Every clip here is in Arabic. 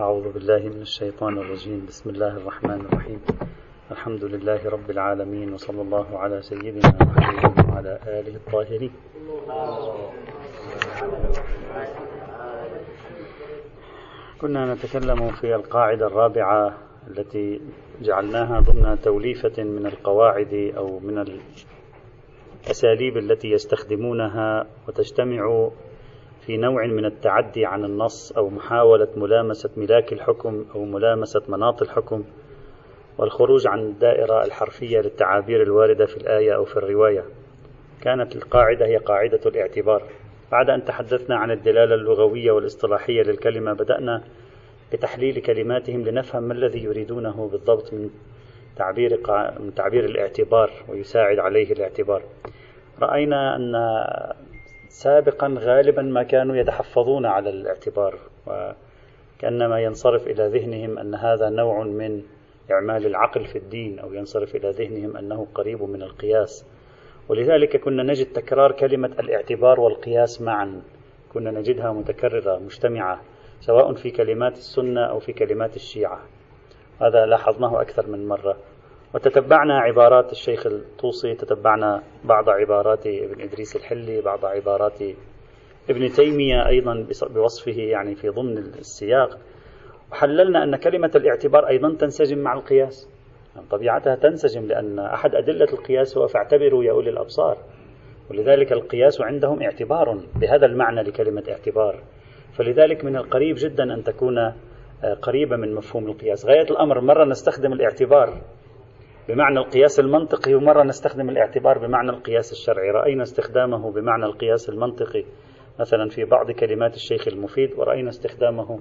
أعوذ بالله من الشيطان الرجيم. بسم الله الرحمن الرحيم. الحمد لله رب العالمين، وصلى الله على سيدنا محمد وعلى آله الطاهرين. كنا نتكلم في القاعدة الرابعة التي جعلناها ضمن توليفة من القواعد أو من الأساليب التي يستخدمونها وتجتمع في نوع من التعدي عن النص أو محاولة ملامسة ملاك الحكم أو ملامسة مناط الحكم والخروج عن الدائرة الحرفية للتعابير الواردة في الآية أو في الرواية. كانت القاعدة هي قاعدة الاعتبار. بعد أن تحدثنا عن الدلالة اللغوية والاصطلاحية للكلمة، بدأنا بتحليل كلماتهم لنفهم ما الذي يريدونه بالضبط من تعبير الاعتبار ويساعد عليه الاعتبار. رأينا أن سابقا غالبا ما كانوا يتحفظون على الاعتبار، وكأنما ينصرف إلى ذهنهم أن هذا نوع من إعمال العقل في الدين، أو ينصرف إلى ذهنهم أنه قريب من القياس. ولذلك كنا نجد تكرار كلمة الاعتبار والقياس معا، كنا نجدها متكررة مجتمعة سواء في كلمات السنة أو في كلمات الشيعة. هذا لاحظناه أكثر من مرة، وتتبعنا عبارات الشيخ الطوسي، تتبعنا بعض عبارات ابن إدريس الحلي، بعض عبارات ابن تيمية أيضا بوصفه يعني في ضمن السياق. وحللنا أن كلمة الاعتبار أيضا تنسجم مع القياس، يعني طبيعتها تنسجم، لأن أحد أدلة القياس هو فاعتبروا يا أولي الأبصار، ولذلك القياس عندهم اعتبار بهذا المعنى لكلمة اعتبار. فلذلك من القريب جدا أن تكون قريبة من مفهوم القياس. غاية الأمر مرة نستخدم الاعتبار بمعنى القياس المنطقي، ومرة نستخدم الاعتبار بمعنى القياس الشرعي. رأينا استخدامه بمعنى القياس المنطقي مثلا في بعض كلمات الشيخ المفيد، ورأينا استخدامه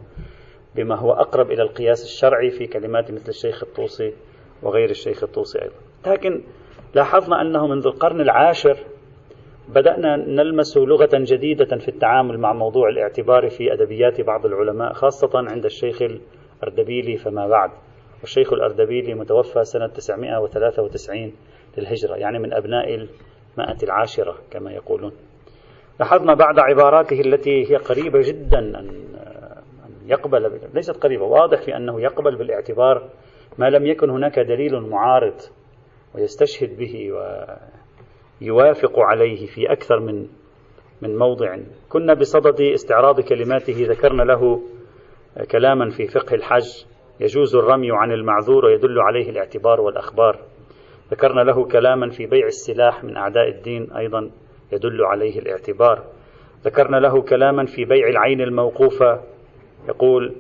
بما هو أقرب إلى القياس الشرعي في كلمات مثل الشيخ الطوسي وغير الشيخ الطوسي أيضا. لكن لاحظنا أنه منذ القرن العاشر بدأنا نلمس لغة جديدة في التعامل مع موضوع الاعتبار في أدبيات بعض العلماء، خاصة عند الشيخ الأردبيلي فما بعد. والشيخ الأردبيلي متوفى سنة 993 للهجرة، يعني من أبناء المائة العاشرة كما يقولون. لاحظنا بعض عباراته التي هي قريبة جدا أن يقبل، ليست قريبة، واضح في أنه يقبل بالاعتبار ما لم يكن هناك دليل معارض، ويستشهد به ويوافق عليه في أكثر من موضع. كنا بصدد استعراض كلماته، ذكرنا له كلاما في فقه الحج: يجوز الرمي عن المعذور ويدل عليه الاعتبار والأخبار. ذكرنا له كلاما في بيع السلاح من أعداء الدين، أيضا يدل عليه الاعتبار. ذكرنا له كلاما في بيع العين الموقوفة، يقول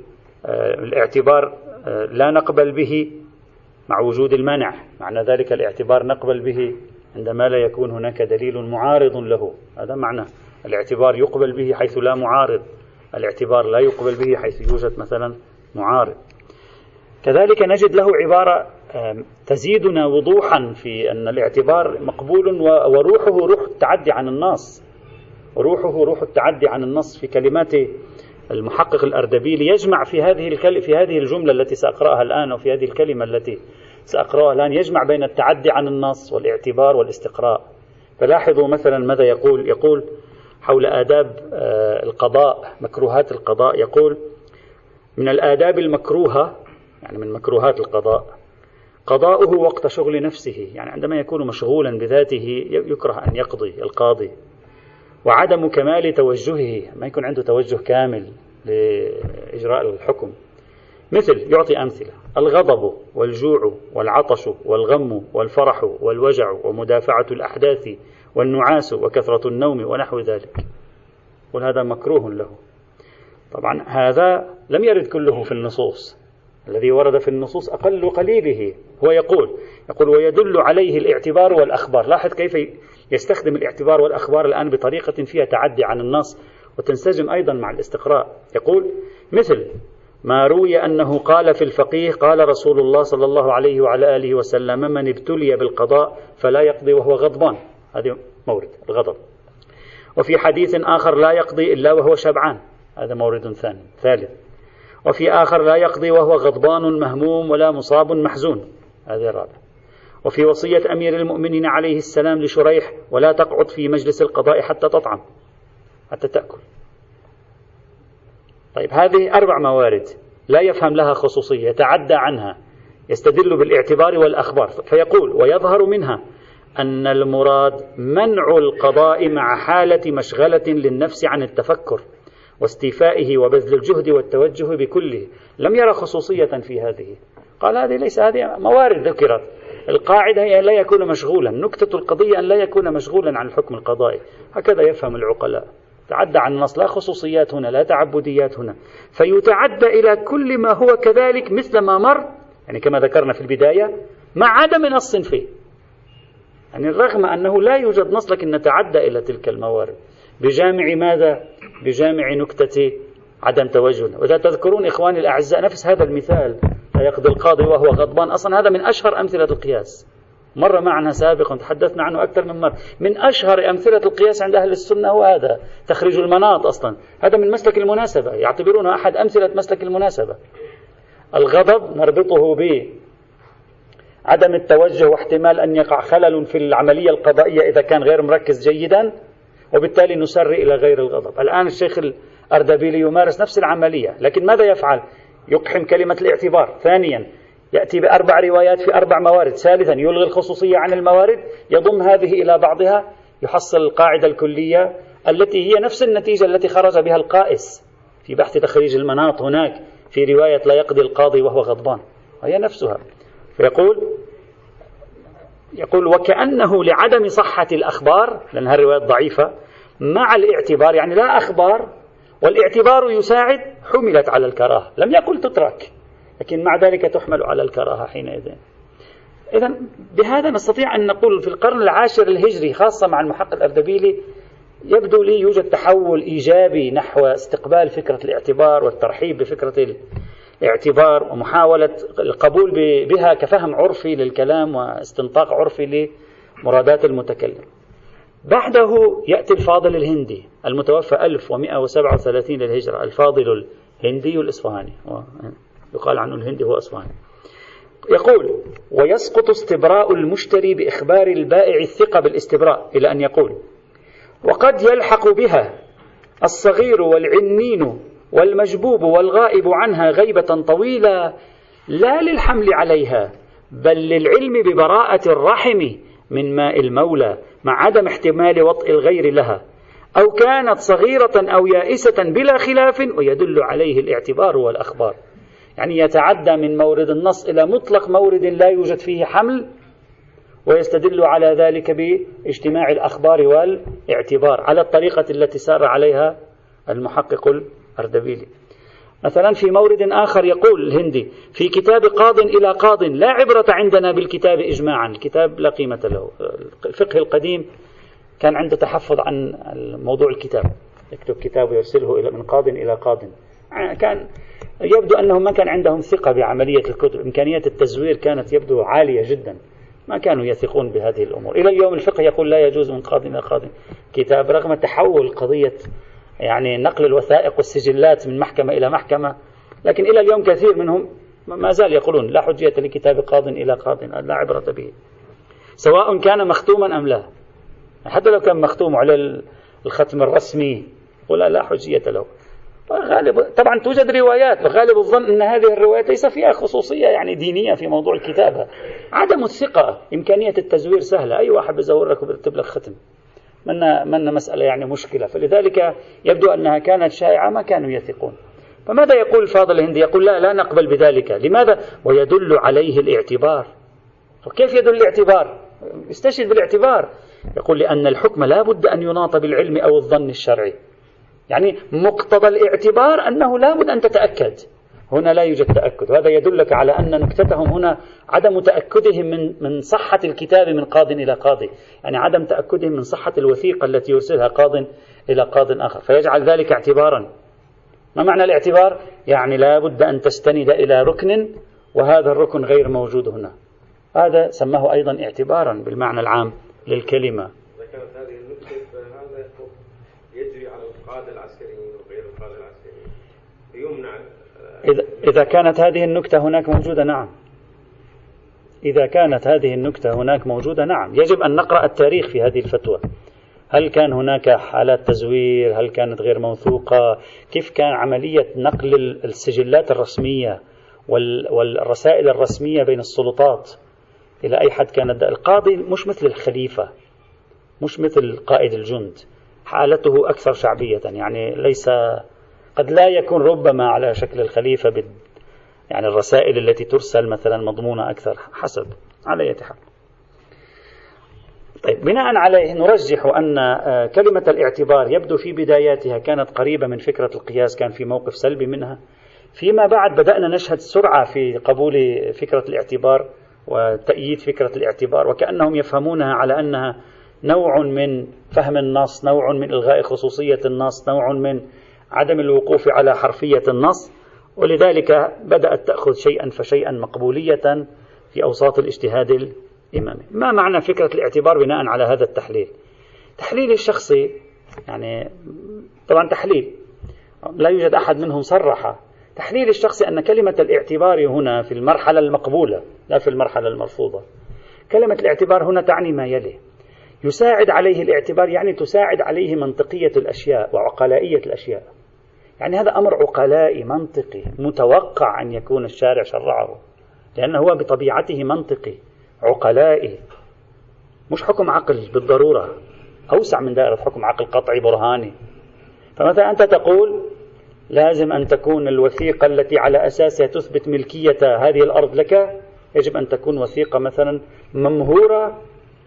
الاعتبار لا نقبل به مع وجود المانع، معنى ذلك الاعتبار نقبل به عندما لا يكون هناك دليل معارض له. هذا معنى الاعتبار، يقبل به حيث لا معارض، الاعتبار لا يقبل به حيث يوجد مثلا معارض. كذلك نجد له عبارة تزيدنا وضوحا في أن الاعتبار مقبول وروحه روح التعدي عن النص، روحه روح التعدي عن النص. في كلمات المحقق الأردبيلي يجمع في هذه الجملة التي سأقرأها الآن، وفي هذه الكلمة التي سأقرأها الآن، يجمع بين التعدي عن النص والاعتبار والاستقراء. فلاحظوا مثلا ماذا يقول حول آداب القضاء، مكروهات القضاء، يقول: من الآداب المكروهة، يعني من مكروهات القضاء، قضاؤه وقت شغل نفسه، يعني عندما يكون مشغولا بذاته يكره أن يقضي القاضي. وعدم كمال توجهه، ما يكون عنده توجه كامل لإجراء الحكم. مثل، يعطي أمثلة: الغضب والجوع والعطش والغم والفرح والوجع ومدافعة الأحداث والنعاس وكثرة النوم ونحو ذلك. وهذا مكروه له. طبعا هذا لم يرد كله في النصوص، الذي ورد في النصوص أقل قليله. هو يقول ويدل عليه الاعتبار والأخبار. لاحظ كيف يستخدم الاعتبار والأخبار الآن بطريقة فيها تعدي عن النص وتنسجم أيضا مع الاستقراء. يقول: مثل ما روي أنه قال في الفقيه: قال رسول الله صلى الله عليه وعلى آله وسلم: من ابتلي بالقضاء فلا يقضي وهو غضبان. هذا مورد الغضب. وفي حديث آخر: لا يقضي إلا وهو شبعان. هذا مورد ثالث. وفي آخر: لا يقضي وهو غضبان مهموم ولا مصاب محزون. هذا الرابع. وفي وصية أمير المؤمنين عليه السلام لشريح: ولا تقعد في مجلس القضاء حتى تطعم، حتى تأكل. طيب، هذه 4 موارد لا يفهم لها خصوصية، يتعدى عنها، يستدل بالاعتبار والأخبار، فيقول ويظهر منها أن المراد منع القضاء مع حالة مشغلة للنفس عن التفكر واستيفائه وبذل الجهد والتوجه بكله. لم يرى خصوصية في هذه، قال هذه ليس، هذه موارد ذكرت. القاعدة هي أن لا يكون مشغولا، نكتة القضية أن لا يكون مشغولا عن الحكم القضائي، هكذا يفهم العقلاء. تعدى عن النص، لا خصوصيات هنا لا تعبديات هنا، فيتعدى إلى كل ما هو كذلك مثل ما مر، يعني كما ذكرنا في البداية، ما عدا من نص فيه، يعني رغم أنه لا يوجد نص لكن نتعدى إلى تلك الموارد بجامع ماذا؟ بجامع نكتة عدم توجه. وإذا تذكرون إخواني الأعزاء نفس هذا المثال، لا يقضي القاضي وهو غضبان، أصلا هذا من أشهر أمثلة القياس، مرة معنا سابقا تحدثنا عنه أكثر من مرة. من أشهر أمثلة القياس عند أهل السنة هو هذا، تخريج المناط، أصلا هذا من مسلك المناسبة، يعتبرونه أحد أمثلة مسلك المناسبة. الغضب نربطه به عدم التوجه واحتمال أن يقع خلل في العملية القضائية إذا كان غير مركز جيدا، وبالتالي نسري إلى غير الغضب. الآن الشيخ الأردبيلي يمارس نفس العملية، لكن ماذا يفعل؟ يقحم كلمة الاعتبار. ثانيا يأتي ب4 روايات في 4 موارد. ثالثا يلغي الخصوصية عن الموارد، يضم هذه إلى بعضها، يحصل القاعدة الكلية التي هي نفس النتيجة التي خرج بها القائس في بحث تخريج المناط هناك في رواية لا يقضي القاضي وهو غضبان، هي نفسها. يقول وكأنه لعدم صحة الأخبار، لأنها الروايات ضعيفة، مع الاعتبار، يعني لا أخبار والاعتبار يساعد، حملت على الكراهة. لم يقل تترك، لكن مع ذلك تحمل على الكراهة حينئذ. إذن بهذا نستطيع أن نقول في القرن العاشر الهجري خاصة مع المحقق الأردبيلي يبدو لي يوجد تحول إيجابي نحو استقبال فكرة الاعتبار والترحيب بفكرة الاعتبار ومحاولة القبول بها كفهم عرفي للكلام واستنطاق عرفي لمرادات المتكلم. بعده يأتي الفاضل الهندي المتوفى 1137 للهجرة، الفاضل الهندي الإصفهاني، يقال عنه الهندي هو أصفهاني. يقول ويسقط استبراء المشتري بإخبار البائع الثقة بالاستبراء، إلى أن يقول وقد يلحق بها الصغير والعنين والمجبوب والغائب عنها غيبة طويلة، لا للحمل عليها بل للعلم ببراءة الرحم من ماء المولى مع عدم احتمال وطئ الغير لها، أو كانت صغيرة أو يائسة بلا خلاف، ويدل عليه الاعتبار والأخبار. يعني يتعدى من مورد النص إلى مطلق مورد لا يوجد فيه حمل، ويستدل على ذلك باجتماع الأخبار والاعتبار على الطريقة التي سار عليها المحقق الأردبيلي. مثلا في مورد آخر يقول الهندي في كتاب قاض إلى قاض، لا عبرة عندنا بالكتاب إجماعا، الكتاب لا قيمة له. الفقه القديم كان عنده تحفظ عن موضوع الكتاب، يكتب كتاب ويرسله من قاض إلى قاض، كان يبدو أنهم ما كان عندهم ثقة بعملية الكتب، إمكانية التزوير كانت يبدو عالية جدا، ما كانوا يثقون بهذه الأمور. إلى اليوم الفقه يقول لا يجوز من قاض إلى قاض كتاب، رغم تحول قضية يعني نقل الوثائق والسجلات من محكمة إلى محكمة، لكن إلى اليوم كثير منهم ما زال يقولون لا حجية لكتاب قاض إلى قاض، لا عبرة به سواء كان مختوما أم لا، حتى لو كان مختوم على الختم الرسمي ولا لا حجية له. طبعا توجد روايات، وغالب الظن أن هذه الروايات ليس فيها خصوصية يعني دينية في موضوع الكتابة، عدم الثقة، إمكانية التزوير سهلة، أي واحد بيزور لك وبيكتب لك ختم، من مسألة يعني مشكلة، فلذلك يبدو أنها كانت شائعة، ما كانوا يثقون. فماذا يقول الفاضل الهندي؟ يقول لا نقبل بذلك. لماذا؟ ويدل عليه الاعتبار. وكيف يدل الاعتبار؟ يستشهد بالاعتبار. يقول لأن الحكم لا بد أن يناط بالعلم أو الظن الشرعي، يعني مقتضى الاعتبار أنه لا بد أن تتأكد، هنا لا يوجد تأكد، وهذا يدلك على أن نكتتهم هنا عدم تأكدهم من صحة الكتاب من قاض إلى قاضي، يعني عدم تأكدهم من صحة الوثيقة التي يرسلها قاض إلى قاض آخر، فيجعل ذلك اعتبارا. ما معنى الاعتبار؟ يعني لا بد أن تستند إلى ركن وهذا الركن غير موجود هنا، هذا سماه أيضا اعتبارا بالمعنى العام للكلمة. إذا كانت هذه النكتة هناك موجودة، نعم، إذا كانت هذه النكتة هناك موجودة، نعم، يجب أن نقرأ التاريخ في هذه الفتوى، هل كان هناك حالات تزوير؟ هل كانت غير موثوقة؟ كيف كان عملية نقل السجلات الرسمية والرسائل الرسمية بين السلطات إلى أي حد كانت؟ القاضي مش مثل الخليفة، مش مثل قائد الجند، حالته أكثر شعبية، يعني ليس، قد لا يكون ربما على شكل الخليفة يعني الرسائل التي ترسل مثلا مضمونة أكثر، حسب، على أي حال. طيب، بناء عليه نرجح أن كلمة الاعتبار يبدو في بداياتها كانت قريبة من فكرة القياس، كان في موقف سلبي منها، فيما بعد بدأنا نشهد سرعة في قبول فكرة الاعتبار وتأييد فكرة الاعتبار، وكأنهم يفهمونها على أنها نوع من فهم النص، نوع من إلغاء خصوصية النص، نوع من عدم الوقوف على حرفية النص، ولذلك بدأت تأخذ شيئا فشيئا مقبولية في أوساط الاجتهاد الإمامي. ما معنى فكرة الاعتبار بناء على هذا التحليل؟ تحليل الشخصي، يعني طبعا تحليل لا يوجد أحد منهم صرح، تحليل الشخصي أن كلمة الاعتبار هنا في المرحلة المقبولة لا في المرحلة المرفوضة. كلمة الاعتبار هنا تعني ما يلي: يساعد عليه الاعتبار، يعني تساعد عليه منطقية الأشياء وعقلائية الأشياء، يعني هذا أمر عقلائي منطقي متوقع أن يكون الشارع شرعه، لأنه هو بطبيعته منطقي عقلائي، مش حكم عقل بالضرورة، أوسع من دائرة حكم عقل قطعي برهاني. فمثلا أنت تقول لازم أن تكون الوثيقة التي على أساسها تثبت ملكية هذه الأرض لك، يجب أن تكون وثيقة مثلا ممهورة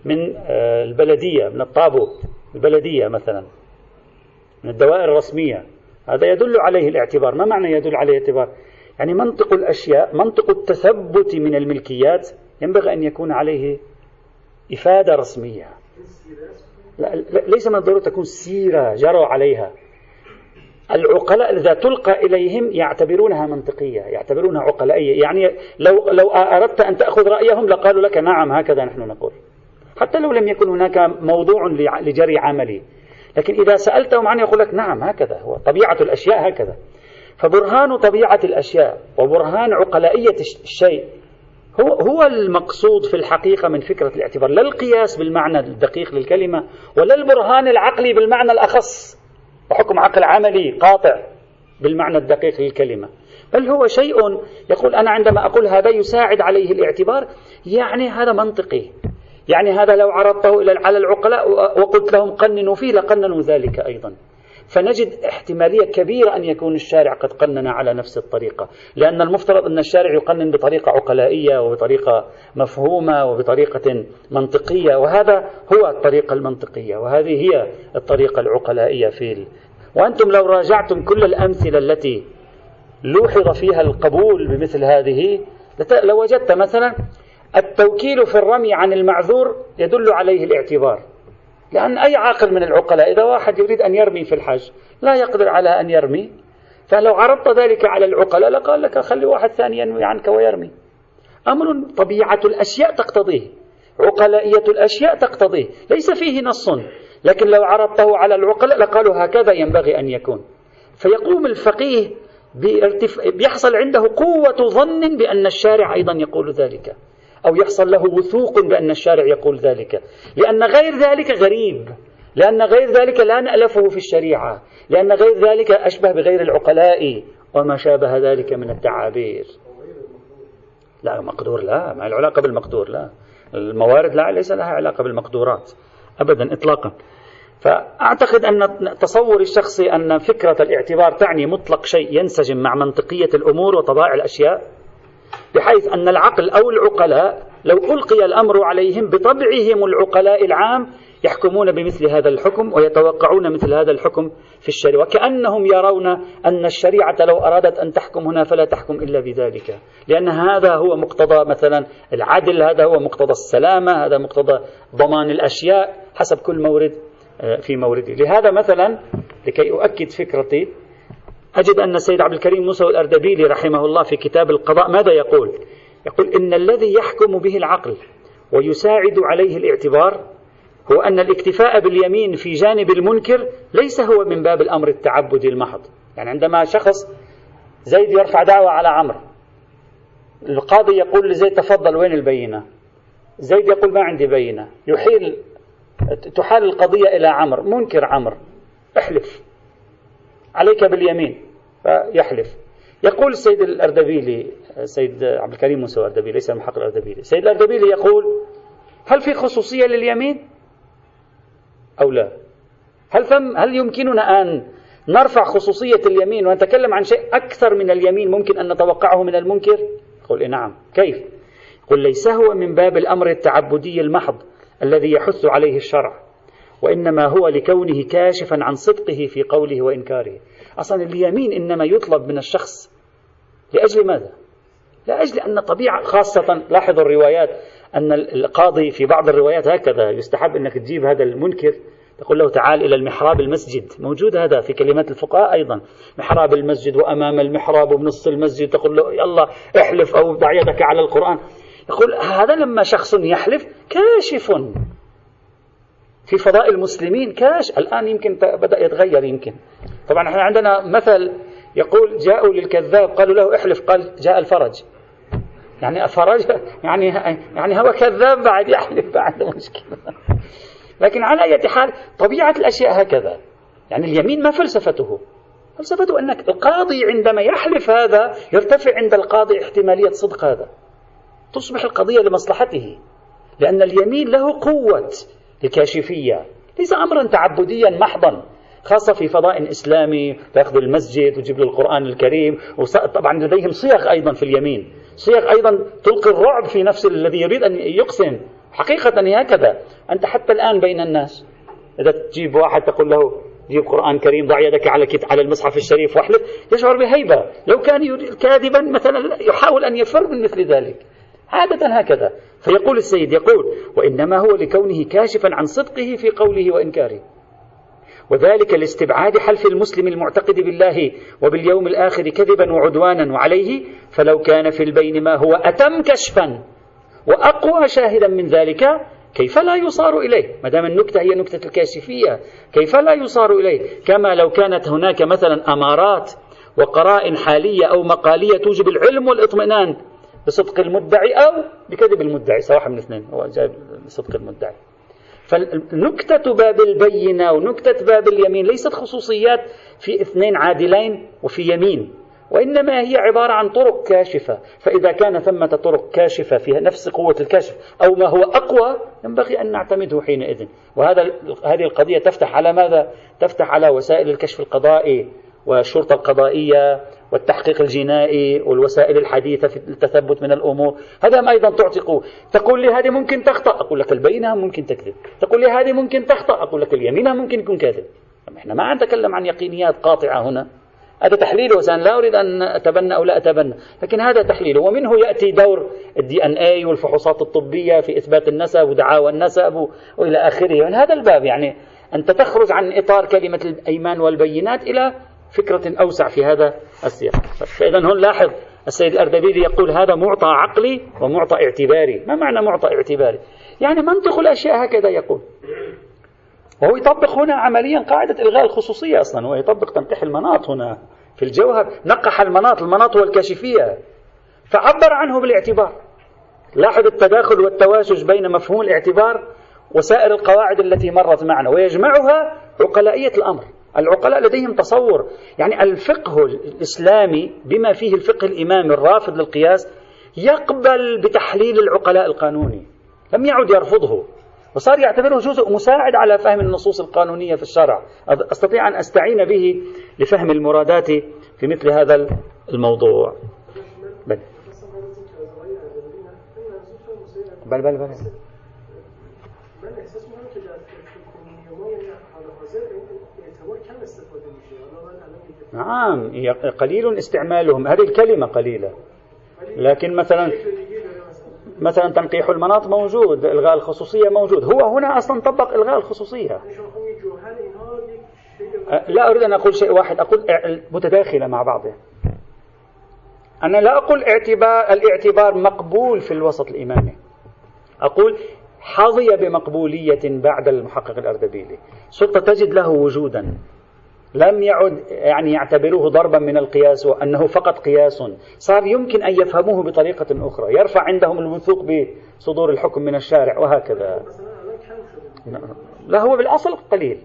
من البلدية، من الطابوت البلدية مثلا، من الدوائر الرسمية. هذا يدل عليه الاعتبار. ما معنى يدل عليه الاعتبار؟ يعني منطق الأشياء، منطق التثبت من الملكيات ينبغي أن يكون عليه إفادة رسمية. ليس من الضرورة تكون سيرة جروا عليها. العقلاء إذا تلقى إليهم يعتبرونها منطقية، يعتبرونها عقلائية، يعني لو أردت أن تأخذ رأيهم لقالوا لك نعم هكذا نحن نقول، حتى لو لم يكن هناك موضوع لجري عملي، لكن إذا سألتهم عنه يقول لك نعم هكذا هو طبيعة الأشياء هكذا. فبرهان طبيعة الأشياء وبرهان عقلائية الشيء هو المقصود في الحقيقة من فكرة الاعتبار، لا القياس بالمعنى الدقيق للكلمة ولا البرهان العقلي بالمعنى الأخص وحكم عقل عملي قاطع بالمعنى الدقيق للكلمة، بل هو شيء يقول أنا عندما أقول هذا يساعد عليه الاعتبار، يعني هذا منطقي، يعني هذا لو عرضته على العقلاء وقلت لهم قننوا فيه لقننوا ذلك أيضا. فنجد احتمالية كبيرة أن يكون الشارع قد قنن على نفس الطريقة، لأن المفترض أن الشارع يقنن بطريقة عقلائية وبطريقة مفهومة وبطريقة منطقية، وهذا هو الطريقة المنطقية وهذه هي الطريقة العقلائية وأنتم لو راجعتم كل الأمثلة التي لوحظ فيها القبول بمثل هذه لو وجدت مثلا التوكيل في الرمي عن المعذور يدل عليه الاعتبار، لأن أي عاقل من العقلاء إذا واحد يريد أن يرمي في الحج لا يقدر على أن يرمي، فلو عرضت ذلك على العقلاء لقال لك خلي واحد ثاني ينوي عنك ويرمي. أمر طبيعة الأشياء تقتضيه، عقلائية الأشياء تقتضيه، ليس فيه نص، لكن لو عرضته على العقلاء لقالوا هكذا ينبغي أن يكون. فيقوم الفقيه بيحصل عنده قوة ظن بأن الشارع أيضا يقول ذلك، أو يحصل له وثوق بأن الشارع يقول ذلك، لأن غير ذلك غريب، لأن غير ذلك لا نألفه في الشريعة، لأن غير ذلك أشبه بغير العقلاء وما شابه ذلك من التعابير. لا مقدور، لا ما العلاقة بالمقدور، لا الموارد لا ليس لها علاقة بالمقدورات أبدا إطلاقا. فأعتقد أن التصور الشخصي أن فكرة الاعتبار تعني مطلق شيء ينسجم مع منطقية الأمور وطبائع الأشياء، بحيث أن العقل أو العقلاء لو ألقي الأمر عليهم بطبعهم العقلاء العام يحكمون بمثل هذا الحكم ويتوقعون مثل هذا الحكم في الشريعة، وكأنهم يرون أن الشريعة لو أرادت أن تحكم هنا فلا تحكم إلا بذلك، لأن هذا هو مقتضى مثلا العدل، هذا هو مقتضى السلامة، هذا مقتضى ضمان الأشياء حسب كل مورد في مورده. لهذا مثلا لكي أؤكد فكرتي أجد أن السيد عبد الكريم موسى الأردبيلي رحمه الله في كتاب القضاء ماذا يقول؟ يقول إن الذي يحكم به العقل ويساعد عليه الاعتبار هو أن الاكتفاء باليمين في جانب المنكر ليس هو من باب الأمر التعبدي المحض. يعني عندما شخص زيد يرفع دعوة على عمرو، القاضي يقول لزيد تفضل وين البينة؟ زيد يقول ما عندي بينة، يحيل تحال القضية إلى عمر، منكر عمر احلف عليك باليمين، فيحلف. يقول السيد الأردبيلي، السيد عبد الكريم موسى الأردبيلي، ليس المحق الأردبيلي، السيد الأردبيلي يقول هل في خصوصية لليمين أو لا؟ هل يمكننا أن نرفع خصوصية اليمين ونتكلم عن شيء أكثر من اليمين ممكن أن نتوقعه من المنكر؟ قل نعم. كيف؟ قل ليس هو من باب الأمر التعبدي المحض الذي يحث عليه الشرع، وإنما هو لكونه كاشفا عن صدقه في قوله وإنكاره. أصلا اليمين إنما يطلب من الشخص لأجل ماذا؟ لأجل أن طبيعة، خاصة لاحظوا الروايات أن القاضي في بعض الروايات هكذا يستحب أنك تجيب هذا المنكر تقول له تعال إلى المحراب المسجد، موجود هذا في كلمات الفقهاء أيضا، محراب المسجد وأمام المحراب وبنص المسجد، تقول له يلا احلف أو ضع يدك على القرآن. يقول هذا لما شخص يحلف كاشف في فضاء المسلمين، الآن يمكن بدأ يتغير يمكن. طبعا احنا عندنا مثل يقول جاءوا للكذاب قالوا له احلف قال جاء الفرج، يعني الفرج يعني هو كذاب بعد يحلف، بعد مشكلة. لكن على أي حال طبيعة الأشياء هكذا، يعني اليمين ما فلسفته؟ فلسفته أنك القاضي عندما يحلف هذا يرتفع عند القاضي احتمالية صدق هذا، تصبح القضية لمصلحته، لأن اليمين له قوة الكاشفية، ليس أمرا تعبديا محضا، خاصة في فضاء إسلامي تأخذ المسجد وتجيب له القرآن الكريم. وطبعا لديهم صيغ أيضا في اليمين، صيغ أيضا تلقي الرعب في نفس الذي يريد أن يقسم. حقيقة هكذا أنت حتى الآن بين الناس، إذا تجيب واحد تقول له جيب قرآن كريم ضع يدك على المصحف الشريف واحلف، يشعر بهيبة، لو كان كاذبا مثلا يحاول أن يفر من مثل ذلك، عادة هكذا. فيقول السيد، يقول وإنما هو لكونه كاشفا عن صدقه في قوله وإنكاره، وذلك لاستبعاد حلف المسلم المعتقد بالله وباليوم الآخر كذبا وعدوانا، وعليه فلو كان في البين ما هو أتم كشفا وأقوى شاهدا من ذلك كيف لا يصار إليه؟ ما دام النكتة هي نكتة الكاشفية كيف لا يصار إليه؟ كما لو كانت هناك مثلا أمارات وقرائن حالية أو مقالية توجب العلم والإطمئنان بصدق المدعي أو بكذب المدعي، سواء من اثنين، هو جايب بصدق المدعي. فالنكتة باب البينة ونكتة باب اليمين ليست خصوصيات في اثنين عادلين وفي يمين، وإنما هي عبارة عن طرق كاشفة. فإذا كان ثمة طرق كاشفة فيها نفس قوة الكشف أو ما هو أقوى ينبغي أن نعتمده حينئذ. هذه القضية تفتح على ماذا؟ تفتح على وسائل الكشف القضائي والشرطة القضائية والتحقيق الجنائي والوسائل الحديثة في التثبت من الأمور، هذا ما أيضا تعطي قوة. تقول لي هذه ممكن تخطأ، أقول لك البينة ممكن تكذب، تقول لي هذه ممكن تخطأ، أقول لك اليمينة ممكن يكون كاذب. إحنا ما نتكلم عن يقينيات قاطعة هنا، هذا تحليل، وأنا لا أريد أن أتبنى أو لا أتبنى، لكن هذا تحليل، ومنه يأتي دور الDNA والفحوصات الطبية في إثبات النسب ودعاوى النسب وإلى آخره من هذا الباب. يعني أنت تخرج عن إطار كلمة الأيمان والبينات إلى فكرة أوسع في هذا السياق. فإذا هون لاحظ السيد الأردبيلي يقول هذا معطى عقلي ومعطى اعتباري. ما معنى معطى اعتباري؟ يعني منطق الأشياء هكذا يقول، وهو يطبق هنا عمليا قاعدة إلغاء الخصوصية. أصلا هو يطبق تنقيح المناط هنا في الجوهر، نقح المناط، المناط هو الكاشفية، فعبر عنه بالاعتبار. لاحظ التداخل والتواشج بين مفهوم الاعتبار وسائر القواعد التي مرت معنا، ويجمعها عقلائية الأمر. العقلاء لديهم تصور، يعني الفقه الإسلامي بما فيه الفقه الإمامي الرافض للقياس يقبل بتحليل العقلاء القانوني، لم يعد يرفضه، وصار يعتبره جزء مساعد على فهم النصوص القانونية في الشرع، أستطيع أن أستعين به لفهم المرادات في مثل هذا الموضوع. بل نعم، قليل استعمالهم، هذه الكلمة قليلة. لكن مثلا تنقيح المناط موجود، إلغاء الخصوصية موجود، هو هنا أصلا طبق إلغاء الخصوصية. لا أريد أن أقول شيء واحد، أقول متداخلة مع بعضها. أنا لا أقول الاعتبار مقبول في الوسط الإمامي، أقول حظي بمقبولية بعد المحقق الأردبيلي، سلطة تجد له وجودا، لم يعد يعني يعتبروه ضربا من القياس وأنه فقط قياس، صار يمكن أن يفهموه بطريقة أخرى، يرفع عندهم الوثوق بصدور الحكم من الشارع وهكذا. هو بالأصل قليل،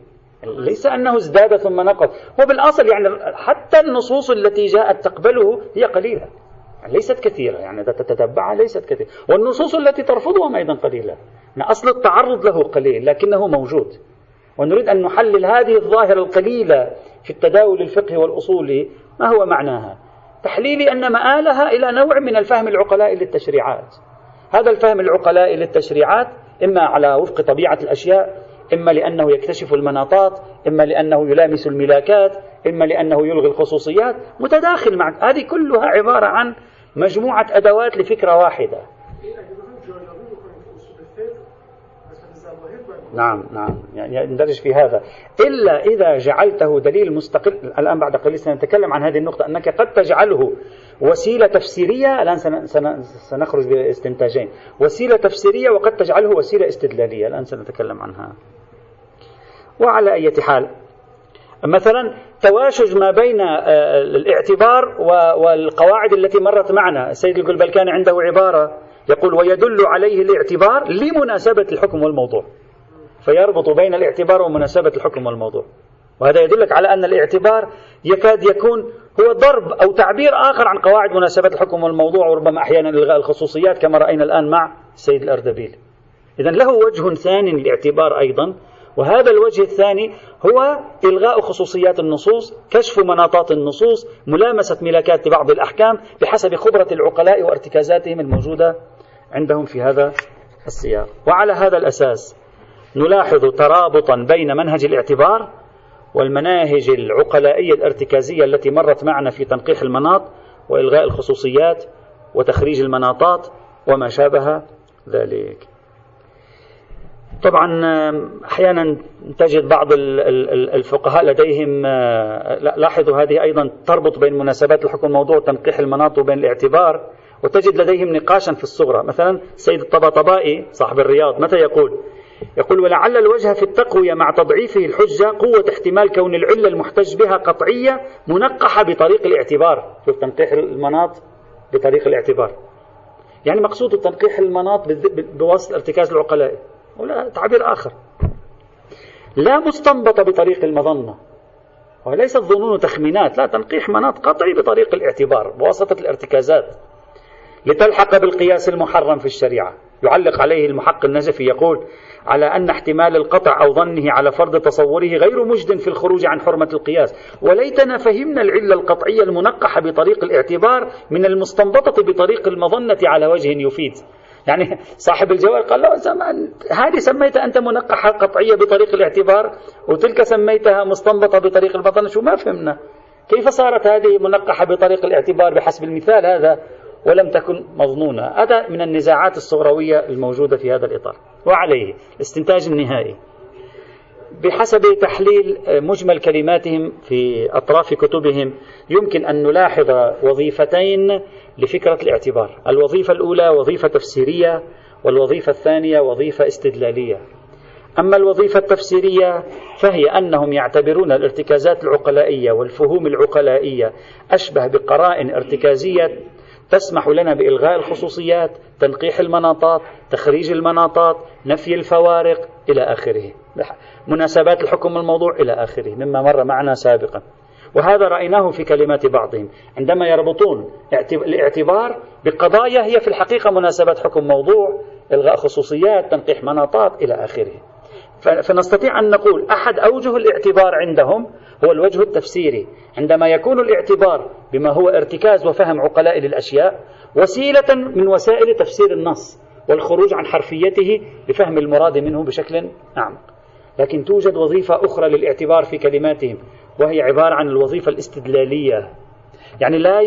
ليس أنه ازداد ثم نقص، هو بالأصل يعني حتى النصوص التي جاءت تقبله هي قليلة، ليست كثيرة، يعني إذا تتتبعها ليست كثيرة، والنصوص التي ترفضها أيضا قليلة، أصل التعرض له قليل لكنه موجود. ونريد أن نحلل هذه الظاهرة القليلة في التداول الفقهي والأصولي، ما هو معناها؟ تحليلي أن مآلها إلى نوع من الفهم العقلائي للتشريعات. هذا الفهم العقلائي للتشريعات إما على وفق طبيعة الأشياء، إما لأنه يكتشف المناطات، إما لأنه يلامس الملاكات، إما لأنه يلغي الخصوصيات، متداخل مع هذه كلها عبارة عن مجموعة أدوات لفكرة واحدة. نعم يعني ندرج في هذا، إلا إذا جعلته دليل مستقل. الآن بعد قليل سنتكلم عن هذه النقطة، أنك قد تجعله وسيلة تفسيرية. الآن سنخرج باستنتاجين، وسيلة تفسيرية وقد تجعله وسيلة استدلالية، الآن سنتكلم عنها. وعلى أي حال، مثلا تواشج ما بين الاعتبار والقواعد التي مرت معنا. السيد البلكاني عنده عبارة يقول: ويدل عليه الاعتبار لمناسبة الحكم والموضوع، فيربط بين الاعتبار ومناسبة الحكم والموضوع. وهذا يدلك على أن الاعتبار يكاد يكون هو ضرب أو تعبير آخر عن قواعد مناسبة الحكم والموضوع، وربما أحيانا إلغاء الخصوصيات كما رأينا الآن مع السيد الأردبيل. إذن له وجه ثاني للاعتبار أيضا، وهذا الوجه الثاني هو إلغاء خصوصيات النصوص، كشف مناطات النصوص، ملامسة ملاكات بعض الأحكام بحسب خبرة العقلاء وارتكازاتهم الموجودة عندهم في هذا السياق. وعلى هذا الأساس نلاحظ ترابطا بين منهج الاعتبار والمناهج العقلائية الارتكازية التي مرت معنا في تنقيح المناط وإلغاء الخصوصيات وتخريج المناطات وما شابه ذلك. طبعا أحيانا تجد بعض الفقهاء لديهم، لاحظوا هذه أيضا تربط بين مناسبات الحكم والموضوع وتنقيح المناط وبين الاعتبار، وتجد لديهم نقاشا في الصغرى. مثلا سيد الطباطبائي صاحب الرياض متى يقول: ولعل الوجه في التقوية مع تضعيفه الحجة قوة احتمال كون العلة المحتج بها قطعية منقحة بطريق الاعتبار. شوف تنقيح المناط بطريق الاعتبار، يعني مقصود تنقيح المناط بواسطة الارتكاز العقلائي، ولا تعبير آخر، لا مستنبطة بطريق المظنة، وليس الظنون تخمينات، لا، تنقيح مناط قطعي بطريق الاعتبار بواسطة الارتكازات، لتلحق بالقياس المحرم في الشريعة. يعلق عليه المحق النجفي يقول: على أن احتمال القطع أو ظنه على فرض تصوره غير مجد في الخروج عن حرمة القياس، وليتنا فهمنا العلة القطعية المنقحة بطريق الاعتبار من المستنبطة بطريق المظنة على وجه يفيد. يعني صاحب الجوال قال له: زمان هذه سميتها أنت منقحة قطعية بطريق الاعتبار، وتلك سميتها مستنبطة بطريق المظنة، شو ما فهمنا؟ كيف صارت هذه منقحة بطريق الاعتبار بحسب المثال هذا ولم تكن مظنونة؟ هذا من النزاعات الصغروية الموجودة في هذا الإطار. وعليه الاستنتاج النهائي بحسب تحليل مجمل كلماتهم في أطراف كتبهم، يمكن أن نلاحظ وظيفتين لفكرة الاعتبار. الوظيفة الأولى وظيفة تفسيرية، والوظيفة الثانية وظيفة استدلالية. أما الوظيفة التفسيرية فهي أنهم يعتبرون الارتكازات العقلائية والفهوم العقلائية أشبه بقرائن ارتكازية تسمح لنا بإلغاء الخصوصيات، تنقيح المناطات، تخريج المناطات، نفي الفوارق إلى آخره، مناسبات الحكم والموضوع إلى آخره مما مر معنا سابقا. وهذا رأيناه في كلمات بعضهم عندما يربطون الاعتبار بقضايا هي في الحقيقة مناسبات حكم موضوع، إلغاء خصوصيات، تنقيح مناطات إلى آخره. فنستطيع أن نقول أحد أوجه الاعتبار عندهم هو الوجه التفسيري، عندما يكون الاعتبار بما هو ارتكاز وفهم عقلاء للأشياء وسيلة من وسائل تفسير النص والخروج عن حرفيته لفهم المراد منه بشكل أعمق. لكن توجد وظيفة أخرى للاعتبار في كلماتهم، وهي عبارة عن الوظيفة الاستدلالية، يعني لا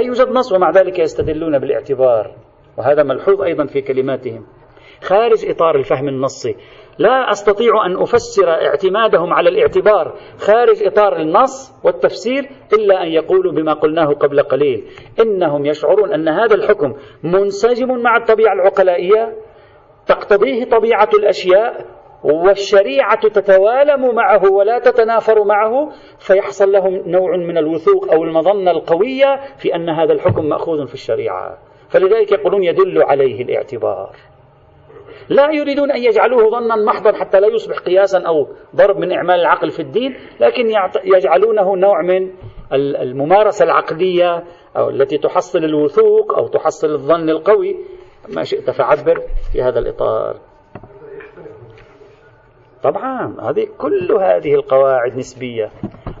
يوجد نص ومع ذلك يستدلون بالاعتبار، وهذا ملحوظ أيضا في كلماتهم خارج إطار الفهم النصي. لا أستطيع أن أفسر اعتمادهم على الاعتبار خارج إطار النص والتفسير إلا أن يقولوا بما قلناه قبل قليل، إنهم يشعرون أن هذا الحكم منسجم مع الطبيعة العقلائية تقتضيه طبيعة الأشياء، والشريعة تتوالم معه ولا تتنافر معه، فيحصل لهم نوع من الوثوق أو المظنة القوية في أن هذا الحكم مأخوذ في الشريعة، فلذلك يقولون يدل عليه الاعتبار. لا يريدون أن يجعلوه ظنا محضا حتى لا يصبح قياسا أو ضرب من إعمال العقل في الدين، لكن يجعلونه نوع من الممارسة العقلية أو التي تحصل الوثوق أو تحصل الظن القوي، ما شئت فعبر في هذا الإطار. طبعا هذه كل هذه القواعد نسبية،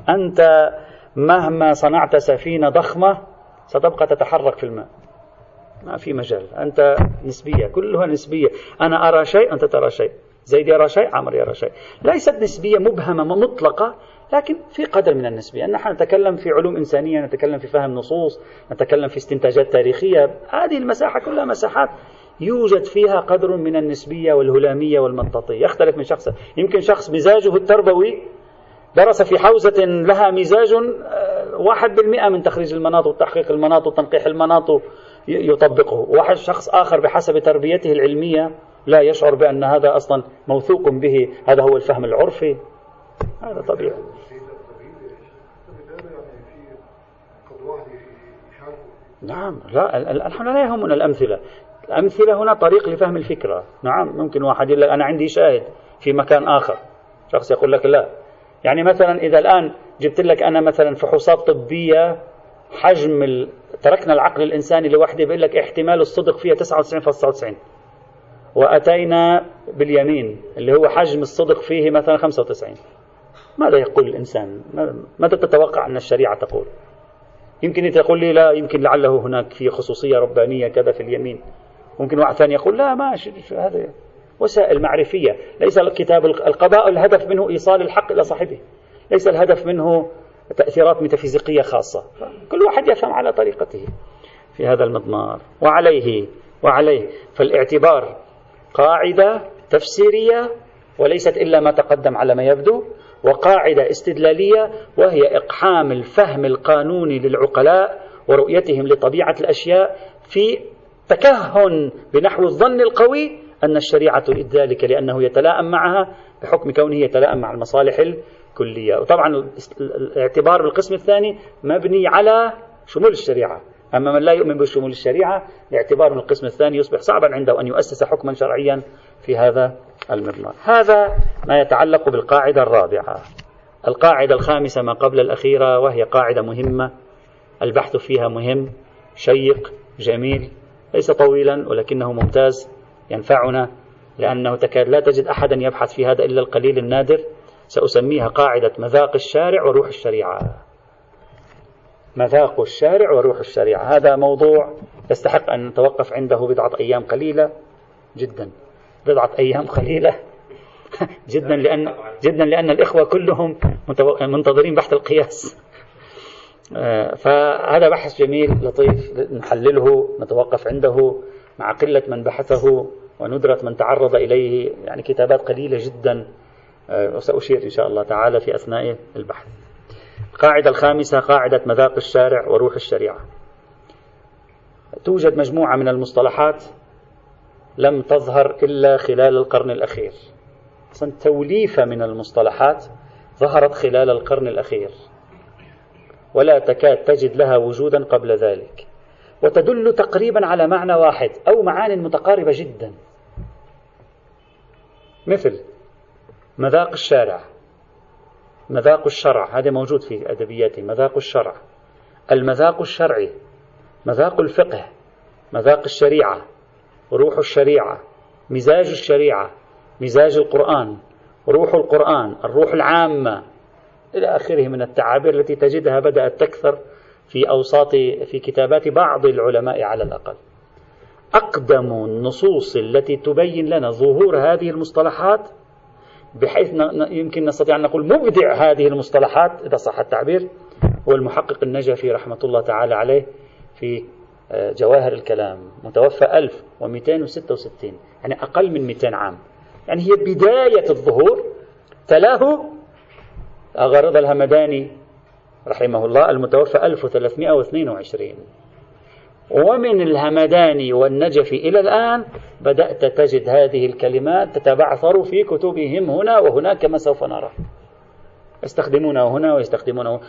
أنت مهما صنعت سفينة ضخمة ستبقى تتحرك في الماء، ما في مجال، أنت نسبية، كلها نسبية. أنا أرى شيء، أنت ترى شيء، زيد يرى شيء، عمر يرى شيء. ليست نسبية مبهمة مطلقة، لكن في قدر من النسبية. نحن نتكلم في علوم إنسانية، نتكلم في فهم نصوص، نتكلم في استنتاجات تاريخية، هذه المساحة كلها مساحات يوجد فيها قدر من النسبية والهلامية والمنطقية، يختلف من شخص. يمكن شخص مزاجه التربوي درس في حوزة لها مزاج 1% من تخريج المناط وتحقيق المناط وتنقيح المناط يطبقه، واحد شخص آخر بحسب تربيته العلمية لا يشعر بأن هذا أصلا موثوق به، هذا هو الفهم العرفي، هذا طبيعي. نعم، لا الحمد لله، لا يهمنا الأمثلة، الأمثلة هنا طريق لفهم الفكرة. نعم، ممكن واحد يقول لك أنا عندي شاهد في مكان آخر، شخص يقول لك لا، يعني مثلا إذا الآن جبت لك أنا مثلا فحوصات طبية حجم تركنا العقل الإنساني لوحده، بيقول لك احتمال الصدق فيها 99.99، وأتينا باليمين اللي هو حجم الصدق فيه مثلا 95، ماذا يقول الإنسان؟ ماذا تتوقع أن الشريعة تقول؟ يمكن تقول لي لا، يمكن لعله هناك في خصوصية ربانية كذا في اليمين، ممكن واحد ثاني يقول لا ماشي، هذا وسائل معرفية. ليس الكتاب القضاء الهدف منه إيصال الحق إلى صاحبه، ليس الهدف منه تأثيرات ميتافيزيقية خاصة، كل واحد يفهم على طريقته في هذا المضمار. وعليه فالاعتبار قاعدة تفسيرية وليست إلا ما تقدم على ما يبدو، وقاعدة استدلالية وهي إقحام الفهم القانوني للعقلاء ورؤيتهم لطبيعة الأشياء في تكهن بنحو الظن القوي أن الشريعة تريد ذلك لأنه يتلائم معها بحكم كونه يتلائم مع المصالح الكلية. وطبعا الاعتبار بالقسم الثاني مبني على شمول الشريعة، أما من لا يؤمن بشمول الشريعة الاعتبار من القسم الثاني يصبح صعبا عنده أن يؤسس حكما شرعيا في هذا المضمار. هذا ما يتعلق بالقاعدة الرابعة. القاعدة الخامسة ما قبل الأخيرة، وهي قاعدة مهمة، البحث فيها مهم، شيق، جميل، ليس طويلا ولكنه ممتاز، ينفعنا، لأنه تكاد لا تجد أحدا يبحث في هذا إلا القليل النادر. سأسميها قاعدة مذاق الشارع وروح الشريعة. مذاق الشارع وروح الشريعة، هذا موضوع يستحق أن نتوقف عنده بضعة أيام قليلة جدا، بضعة أيام قليلة جدا، لأن الإخوة كلهم منتظرين بحث القياس. فهذا بحث جميل لطيف، نحلله، نتوقف عنده مع قلة من بحثه وندرة من تعرض إليه، يعني كتابات قليلة جدا، وسأشير إن شاء الله تعالى في أثناء البحث. القاعدة الخامسة قاعدة مذاق الشارع وروح الشريعة. توجد مجموعة من المصطلحات لم تظهر إلا خلال القرن الأخير، أصلا توليفة من المصطلحات ظهرت خلال القرن الأخير ولا تكاد تجد لها وجودا قبل ذلك، وتدل تقريبا على معنى واحد أو معان متقاربة جدا، مثل مذاق الشارع، مذاق الشرع، هذا موجود في أدبياتي، مذاق الشرع، المذاق الشرعي، مذاق الفقه، مذاق الشريعة، روح الشريعة، مزاج الشريعة، مزاج القرآن، روح القرآن، الروح العامة، إلى آخره من التعابير التي تجدها بدأت تكثر في أوساط في كتابات بعض العلماء على الأقل. أقدم النصوص التي تبين لنا ظهور هذه المصطلحات، بحيث يمكن نستطيع أن نقول مبدع هذه المصطلحات إذا صح التعبير، والمحقق النجفي رحمة الله تعالى عليه في جواهر الكلام، متوفى 1266، يعني أقل من 200 عام، يعني هي بداية الظهور. تلاه أغرض الهمداني رحمه الله المتوفى 1322، ومن الهمداني والنجفي إلى الآن بدأت تجد هذه الكلمات تتبعثر في كتبهم هنا وهناك، كما سوف نرى يستخدمونها هنا ويستخدمونها،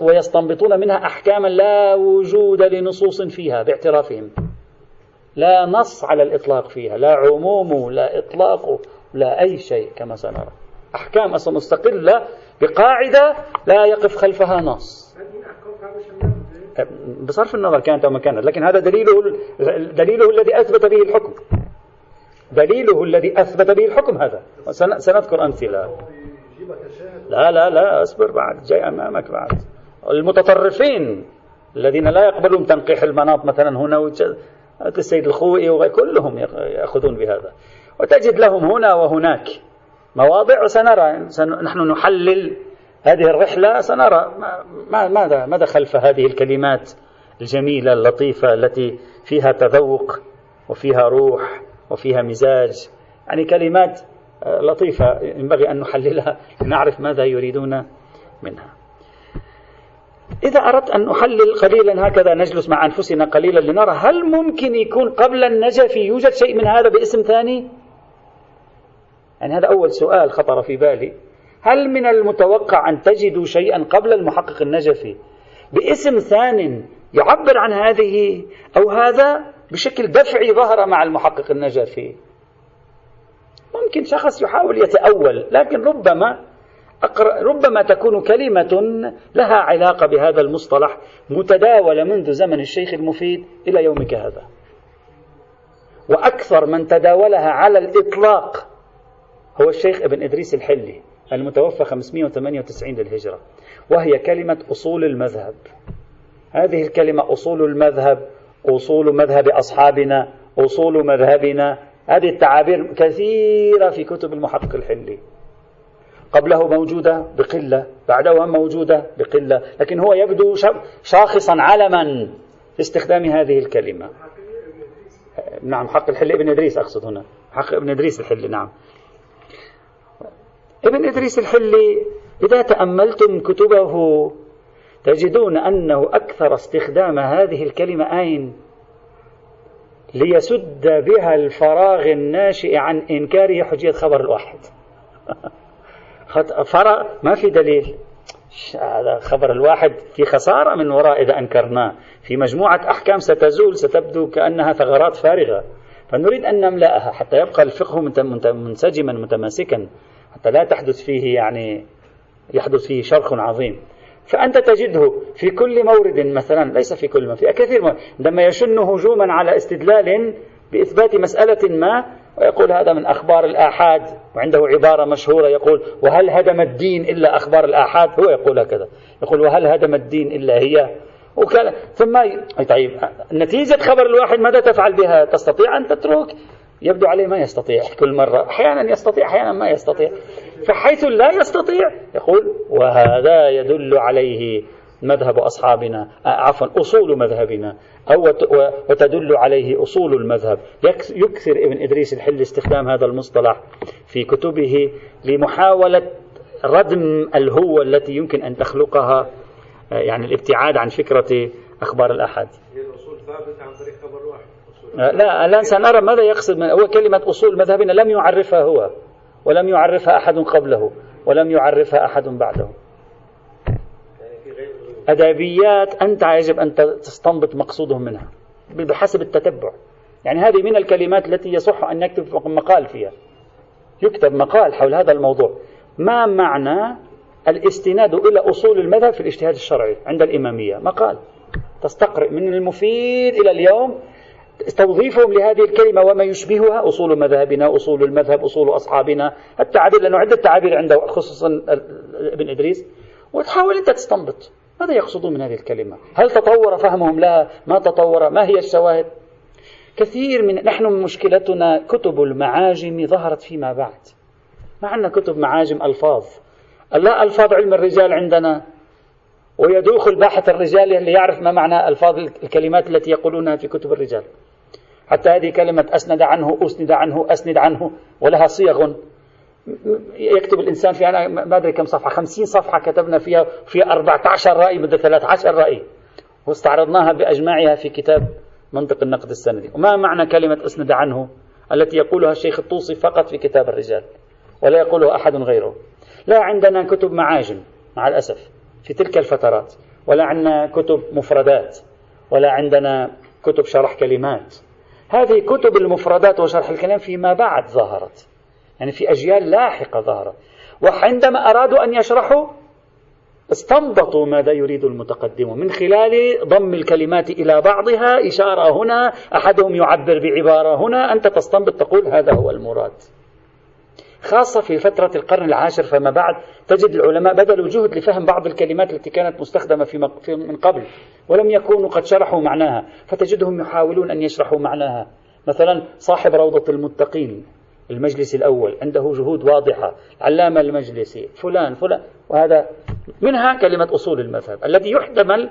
ويستنبطون منها أحكاما لا وجود لنصوص فيها باعترافهم. لا نص على الإطلاق فيها، لا عموم لا إطلاق لا أي شيء كما سنرى. أحكام أصلا مستقلة بقاعدة لا يقف خلفها نص بصرف النظر كانت أو ما كانت، لكن هذا دليله الذي أثبت به الحكم، دليله الذي أثبت به الحكم. هذا سنذكر أمثلة. لا لا لا أصبر، بعد جاي أمامك. بعد المتطرفين الذين لا يقبلون تنقيح المناط مثلا هنا السيد الخوئي وغير كلهم يأخذون بهذا، وتجد لهم هنا وهناك مواضع. سنرى نحن نحلل هذه الرحلة، سنرى ماذا خلف هذه الكلمات الجميلة اللطيفة التي فيها تذوق وفيها روح وفيها مزاج، يعني كلمات لطيفة ينبغي أن نحللها لنعرف ماذا يريدون منها. إذا أردت أن أحلل قليلا هكذا، نجلس مع أنفسنا قليلا لنرى هل ممكن يكون قبل النجفي يوجد شيء من هذا باسم ثاني؟ يعني هذا أول سؤال خطر في بالي. هل من المتوقع أن تجدوا شيئا قبل المحقق النجفي باسم ثان يعبر عن هذه أو هذا بشكل دفعي ظهر مع المحقق النجفي؟ ممكن شخص يحاول يتأول، لكن ربما تكون كلمة لها علاقة بهذا المصطلح متداولة منذ زمن الشيخ المفيد إلى يومك هذا، وأكثر من تداولها على الإطلاق هو الشيخ ابن إدريس الحلي المتوفى 598 للهجرة، وهي كلمة أصول المذهب. هذه الكلمة أصول المذهب، أصول مذهب أصحابنا، أصول مذهبنا، هذه التعابير كثيرة في كتب المحقق الحلي. قبله موجودة بقلة، بعده موجودة بقلة، لكن هو يبدو شاخصا علما في استخدام هذه الكلمة. نعم، حق الحلي ابن إدريس أقصد هنا، حق ابن إدريس الحلي. نعم، ابن إدريس الحلي إذا تأملتم كتبه تجدون أنه أكثر استخدام هذه الكلمة أين؟ ليسد بها الفراغ الناشئ عن إنكاره حجية خبر الواحد. فرق ما في دليل، هذا خبر الواحد في خسارة من وراء إذا أنكرناه، في مجموعة أحكام ستزول ستبدو كأنها ثغرات فارغة، فنريد أن نملأها حتى يبقى الفقه منسجما متماسكا، حتى لا تحدث فيه يعني يحدث فيه شرخ عظيم. فأنت تجده في كل مورد، مثلا ليس في كل ما، في كثير مورد، عندما يشن هجوما على استدلال بإثبات مسألة ما ويقول هذا من أخبار الآحاد، وعنده عبارة مشهورة يقول وهل هدم الدين إلا أخبار الآحاد، هو يقول هكذا، يقول وهل هدم الدين إلا هي ثم طيب نتيجة خبر الواحد ماذا تفعل بها؟ تستطيع أن تترك؟ يبدو عليه ما يستطيع، كل مرة أحيانا يستطيع أحيانا ما يستطيع، فحيث لا يستطيع يقول وهذا يدل عليه مذهب أصحابنا، عفوا أصول مذهبنا، أو وتدل عليه أصول المذهب. يكثر ابن إدريس الحلي استخدام هذا المصطلح في كتبه لمحاولة ردم الهوة التي يمكن أن تخلقها يعني الابتعاد عن فكرة أخبار الأحد. الأصول ثابتة عن طريق خبر واحد. لا، الآن سنرى ماذا يقصد. هو كلمة أصول مذهبنا لم يعرفها هو، ولم يعرفها أحد قبله، ولم يعرفها أحد بعده. أدبيات أنت يجب أن تستنبط مقصودهم منها بحسب التتبع. يعني هذه من الكلمات التي يصح أن يكتب مقال فيها، يكتب مقال حول هذا الموضوع. ما معنى الاستناد إلى أصول المذهب في الاجتهاد الشرعي عند الإمامية؟ مقال تستقرئ من المفيد إلى اليوم توظيفهم لهذه الكلمة وما يشبهها، أصول مذهبنا، أصول المذهب، أصول أصحابنا، التعابير، لأنه عدة تعابير عنده خصوصا ابن إدريس، وتحاول أنت تستنبط ماذا يقصدون من هذه الكلمة، هل تطور فهمهم لها، ما تطور، ما هي الشواهد. كثير من نحن مشكلتنا كتب المعاجم ظهرت فيما بعد، ما عندنا كتب معاجم ألفاظ، لا ألفاظ علم الرجال عندنا، ويدوخ الباحث الرجالي اللي يعرف ما معنى ألفاظ الكلمات التي يقولونها في كتب الرجال. حتى هذه كلمة أسند عنه، أسند عنه، أسند عنه، ولها صيغ يكتب الإنسان فيها، أنا ما أدري كم صفحة، 50 صفحة كتبنا فيها، فيها 14 رأي بدل 13 رأي، واستعرضناها بأجمعها في كتاب منطق النقد السندي. وما معنى كلمة أسند عنه التي يقولها الشيخ الطوسي فقط في كتاب الرجال ولا يقولها أحد غيره؟ لا عندنا كتب معاجم مع الأسف في تلك الفترات، ولا عندنا كتب مفردات، ولا عندنا كتب شرح كلمات. هذه كتب المفردات وشرح الكلام فيما بعد ظهرت، يعني في أجيال لاحقة ظهرت، وعندما أرادوا أن يشرحوا استنبطوا ماذا يريد المتقدم من خلال ضم الكلمات إلى بعضها، إشارة هنا، أحدهم يعبر بعبارة هنا، أنت تستنبط تقول هذا هو المراد. خاصة في فترة القرن العاشر فما بعد تجد العلماء بذلوا جهد لفهم بعض الكلمات التي كانت مستخدمة من قبل ولم يكونوا قد شرحوا معناها، فتجدهم يحاولون أن يشرحوا معناها. مثلا صاحب روضة المتقين المجلس الأول عنده جهود واضحة، علامة المجلسي فلان، وهذا منها كلمة أصول المذهب الذي يحتمل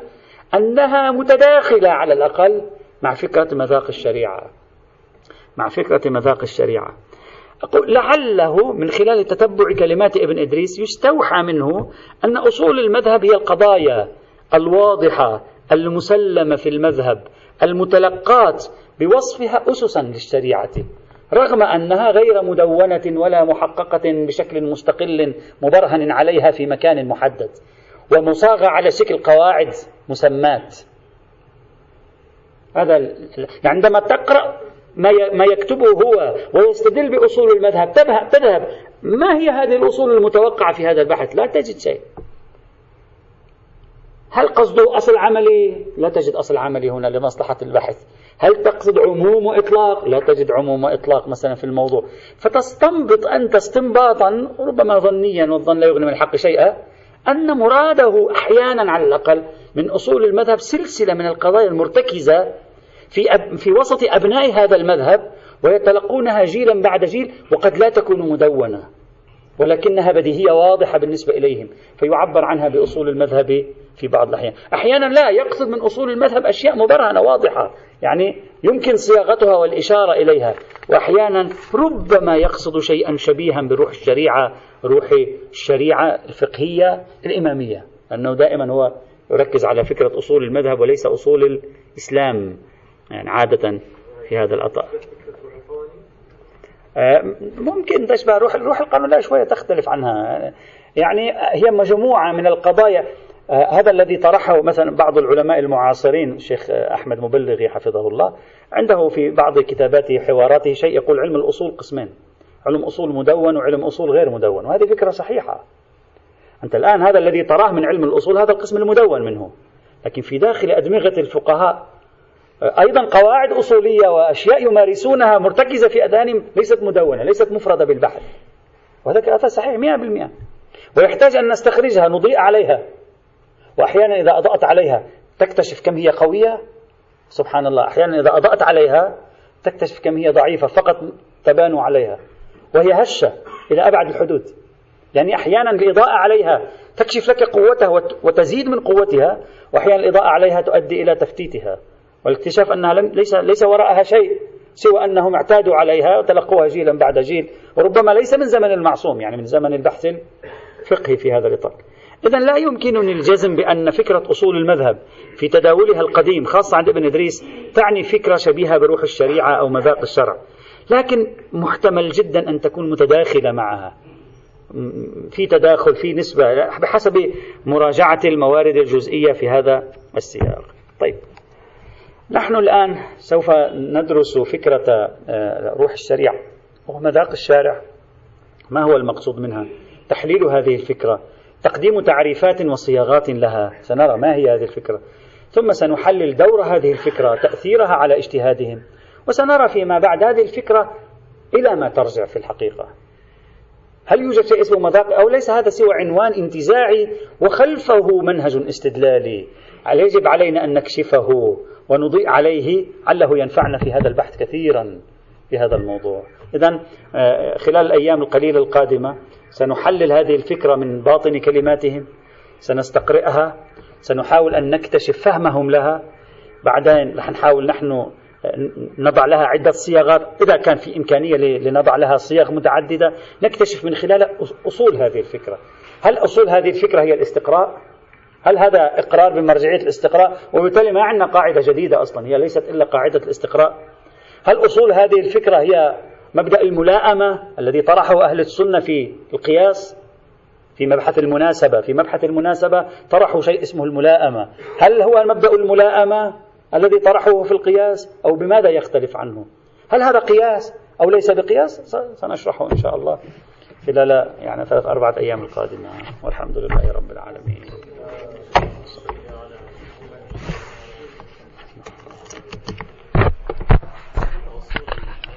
أنها متداخلة على الأقل مع فكرة مذاق الشريعة، مع فكرة مذاق الشريعة. أقول لعله من خلال تتبع كلمات ابن إدريس يستوحى منه أن أصول المذهب هي القضايا الواضحة المسلمة في المذهب المتلقات بوصفها أسسا للشريعة، رغم أنها غير مدونة ولا محققة بشكل مستقل مبرهن عليها في مكان محدد ومصاغة على شكل قواعد مسمات. هذا عندما تقرأ ما يكتبه هو ويستدل بأصول المذهب تذهب ما هي هذه الأصول المتوقعة في هذا البحث، لا تجد شيء. هل قصده أصل عملي؟ لا تجد أصل عملي هنا لمصلحة البحث. هل تقصد عموم وإطلاق؟ لا تجد عموم وإطلاق مثلا في الموضوع. فتستنبط أنت استنباطا ربما ظنيا، والظن لا يغني من الحق شيئا، أن مراده أحيانا على الأقل من أصول المذهب سلسلة من القضايا المرتكزة في وسط أبناء هذا المذهب ويتلقونها جيلا بعد جيل، وقد لا تكون مدونة ولكنها بديهية واضحة بالنسبة إليهم، فيعبر عنها بأصول المذهب في بعض الأحيان. أحيانا لا يقصد من أصول المذهب أشياء مبرهنة واضحة يعني يمكن صياغتها والإشارة إليها، وأحيانا ربما يقصد شيئا شبيها بروح الشريعة، روح الشريعة الفقهية الإمامية، لأنه دائما هو يركز على فكرة أصول المذهب وليس أصول الإسلام يعني عادة في هذا الأطار. ممكن تشبه روح القانون، لا شوية تختلف عنها، يعني هي مجموعة من القضايا. هذا الذي طرحه مثلا بعض العلماء المعاصرين، الشيخ أحمد مبلغي حفظه الله عنده في بعض كتاباته حواراته شيء يقول علم الأصول قسمين، علم أصول مدون وعلم أصول غير مدون، وهذه فكرة صحيحة. أنت الآن هذا الذي تراه من علم الأصول هذا القسم المدون منه، لكن في داخل أدمغة الفقهاء أيضا قواعد أصولية وأشياء يمارسونها مرتكزة في أذهانهم ليست مدونة، ليست مفردة بالبحث، وهذا كلام صحيح 100%، ويحتاج أن نستخرجها نضيء عليها، وأحيانا إذا أضأت عليها تكتشف كم هي قوية سبحان الله، أحيانا إذا أضأت عليها تكتشف كم هي ضعيفة فقط تبان عليها وهي هشة إلى أبعد الحدود. يعني أحيانا الإضاءة عليها تكشف لك قوتها وتزيد من قوتها، وأحيانا الإضاءة عليها تؤدي إلى تفتيتها والاكتشاف أنها ليس وراءها شيء سوى أنهم اعتادوا عليها وتلقوها جيلا بعد جيل، وربما ليس من زمن المعصوم، يعني من زمن البحث الفقهي في هذا الإطار. إذن لا يمكنني الجزم بأن فكرة أصول المذهب في تداولها القديم خاصة عند ابن إدريس تعني فكرة شبيهة بروح الشريعة أو مذاق الشرع، لكن محتمل جدا أن تكون متداخلة معها، في تداخل، في نسبة، بحسب مراجعة الموارد الجزئية في هذا السياق. طيب، نحن الآن سوف ندرس فكرة روح الشريعة ومذاق الشارع، ما هو المقصود منها، تحليل هذه الفكرة، تقديم تعريفات وصياغات لها، سنرى ما هي هذه الفكرة، ثم سنحلل دور هذه الفكرة، تأثيرها على اجتهادهم، وسنرى فيما بعد هذه الفكرة إلى ما ترجع في الحقيقة. هل يوجد شيء اسمه مذاق أو ليس؟ هذا سوى عنوان انتزاعي وخلفه منهج استدلالي يجب علينا أن نكشفه ونضيء عليه، علّه ينفعنا في هذا البحث كثيرا في هذا الموضوع. إذن خلال الأيام القليلة القادمة سنحلل هذه الفكرة من باطن كلماتهم، سنستقرئها، سنحاول أن نكتشف فهمهم لها، بعدين رح نحاول نحن نضع لها عدة صياغات إذا كان في إمكانية لنضع لها صياغ متعددة نكتشف من خلال أصول هذه الفكرة. هل أصول هذه الفكرة هي الاستقراء؟ هل هذا إقرار بمرجعية الاستقراء؟ وبالتالي ما عندنا قاعدة جديدة أصلا، هي ليست إلا قاعدة الاستقراء. هل أصول هذه الفكرة هي مبدأ الملائمة الذي طرحه أهل السنة في القياس في مبحث المناسبة؟ في مبحث المناسبة طرحوا شيء اسمه الملائمة، هل هو مبدأ الملائمة الذي طرحه في القياس أو بماذا يختلف عنه؟ هل هذا قياس أو ليس بقياس؟ سنشرحه إن شاء الله خلال 3-4 أيام القادمة، والحمد لله رب العالمين.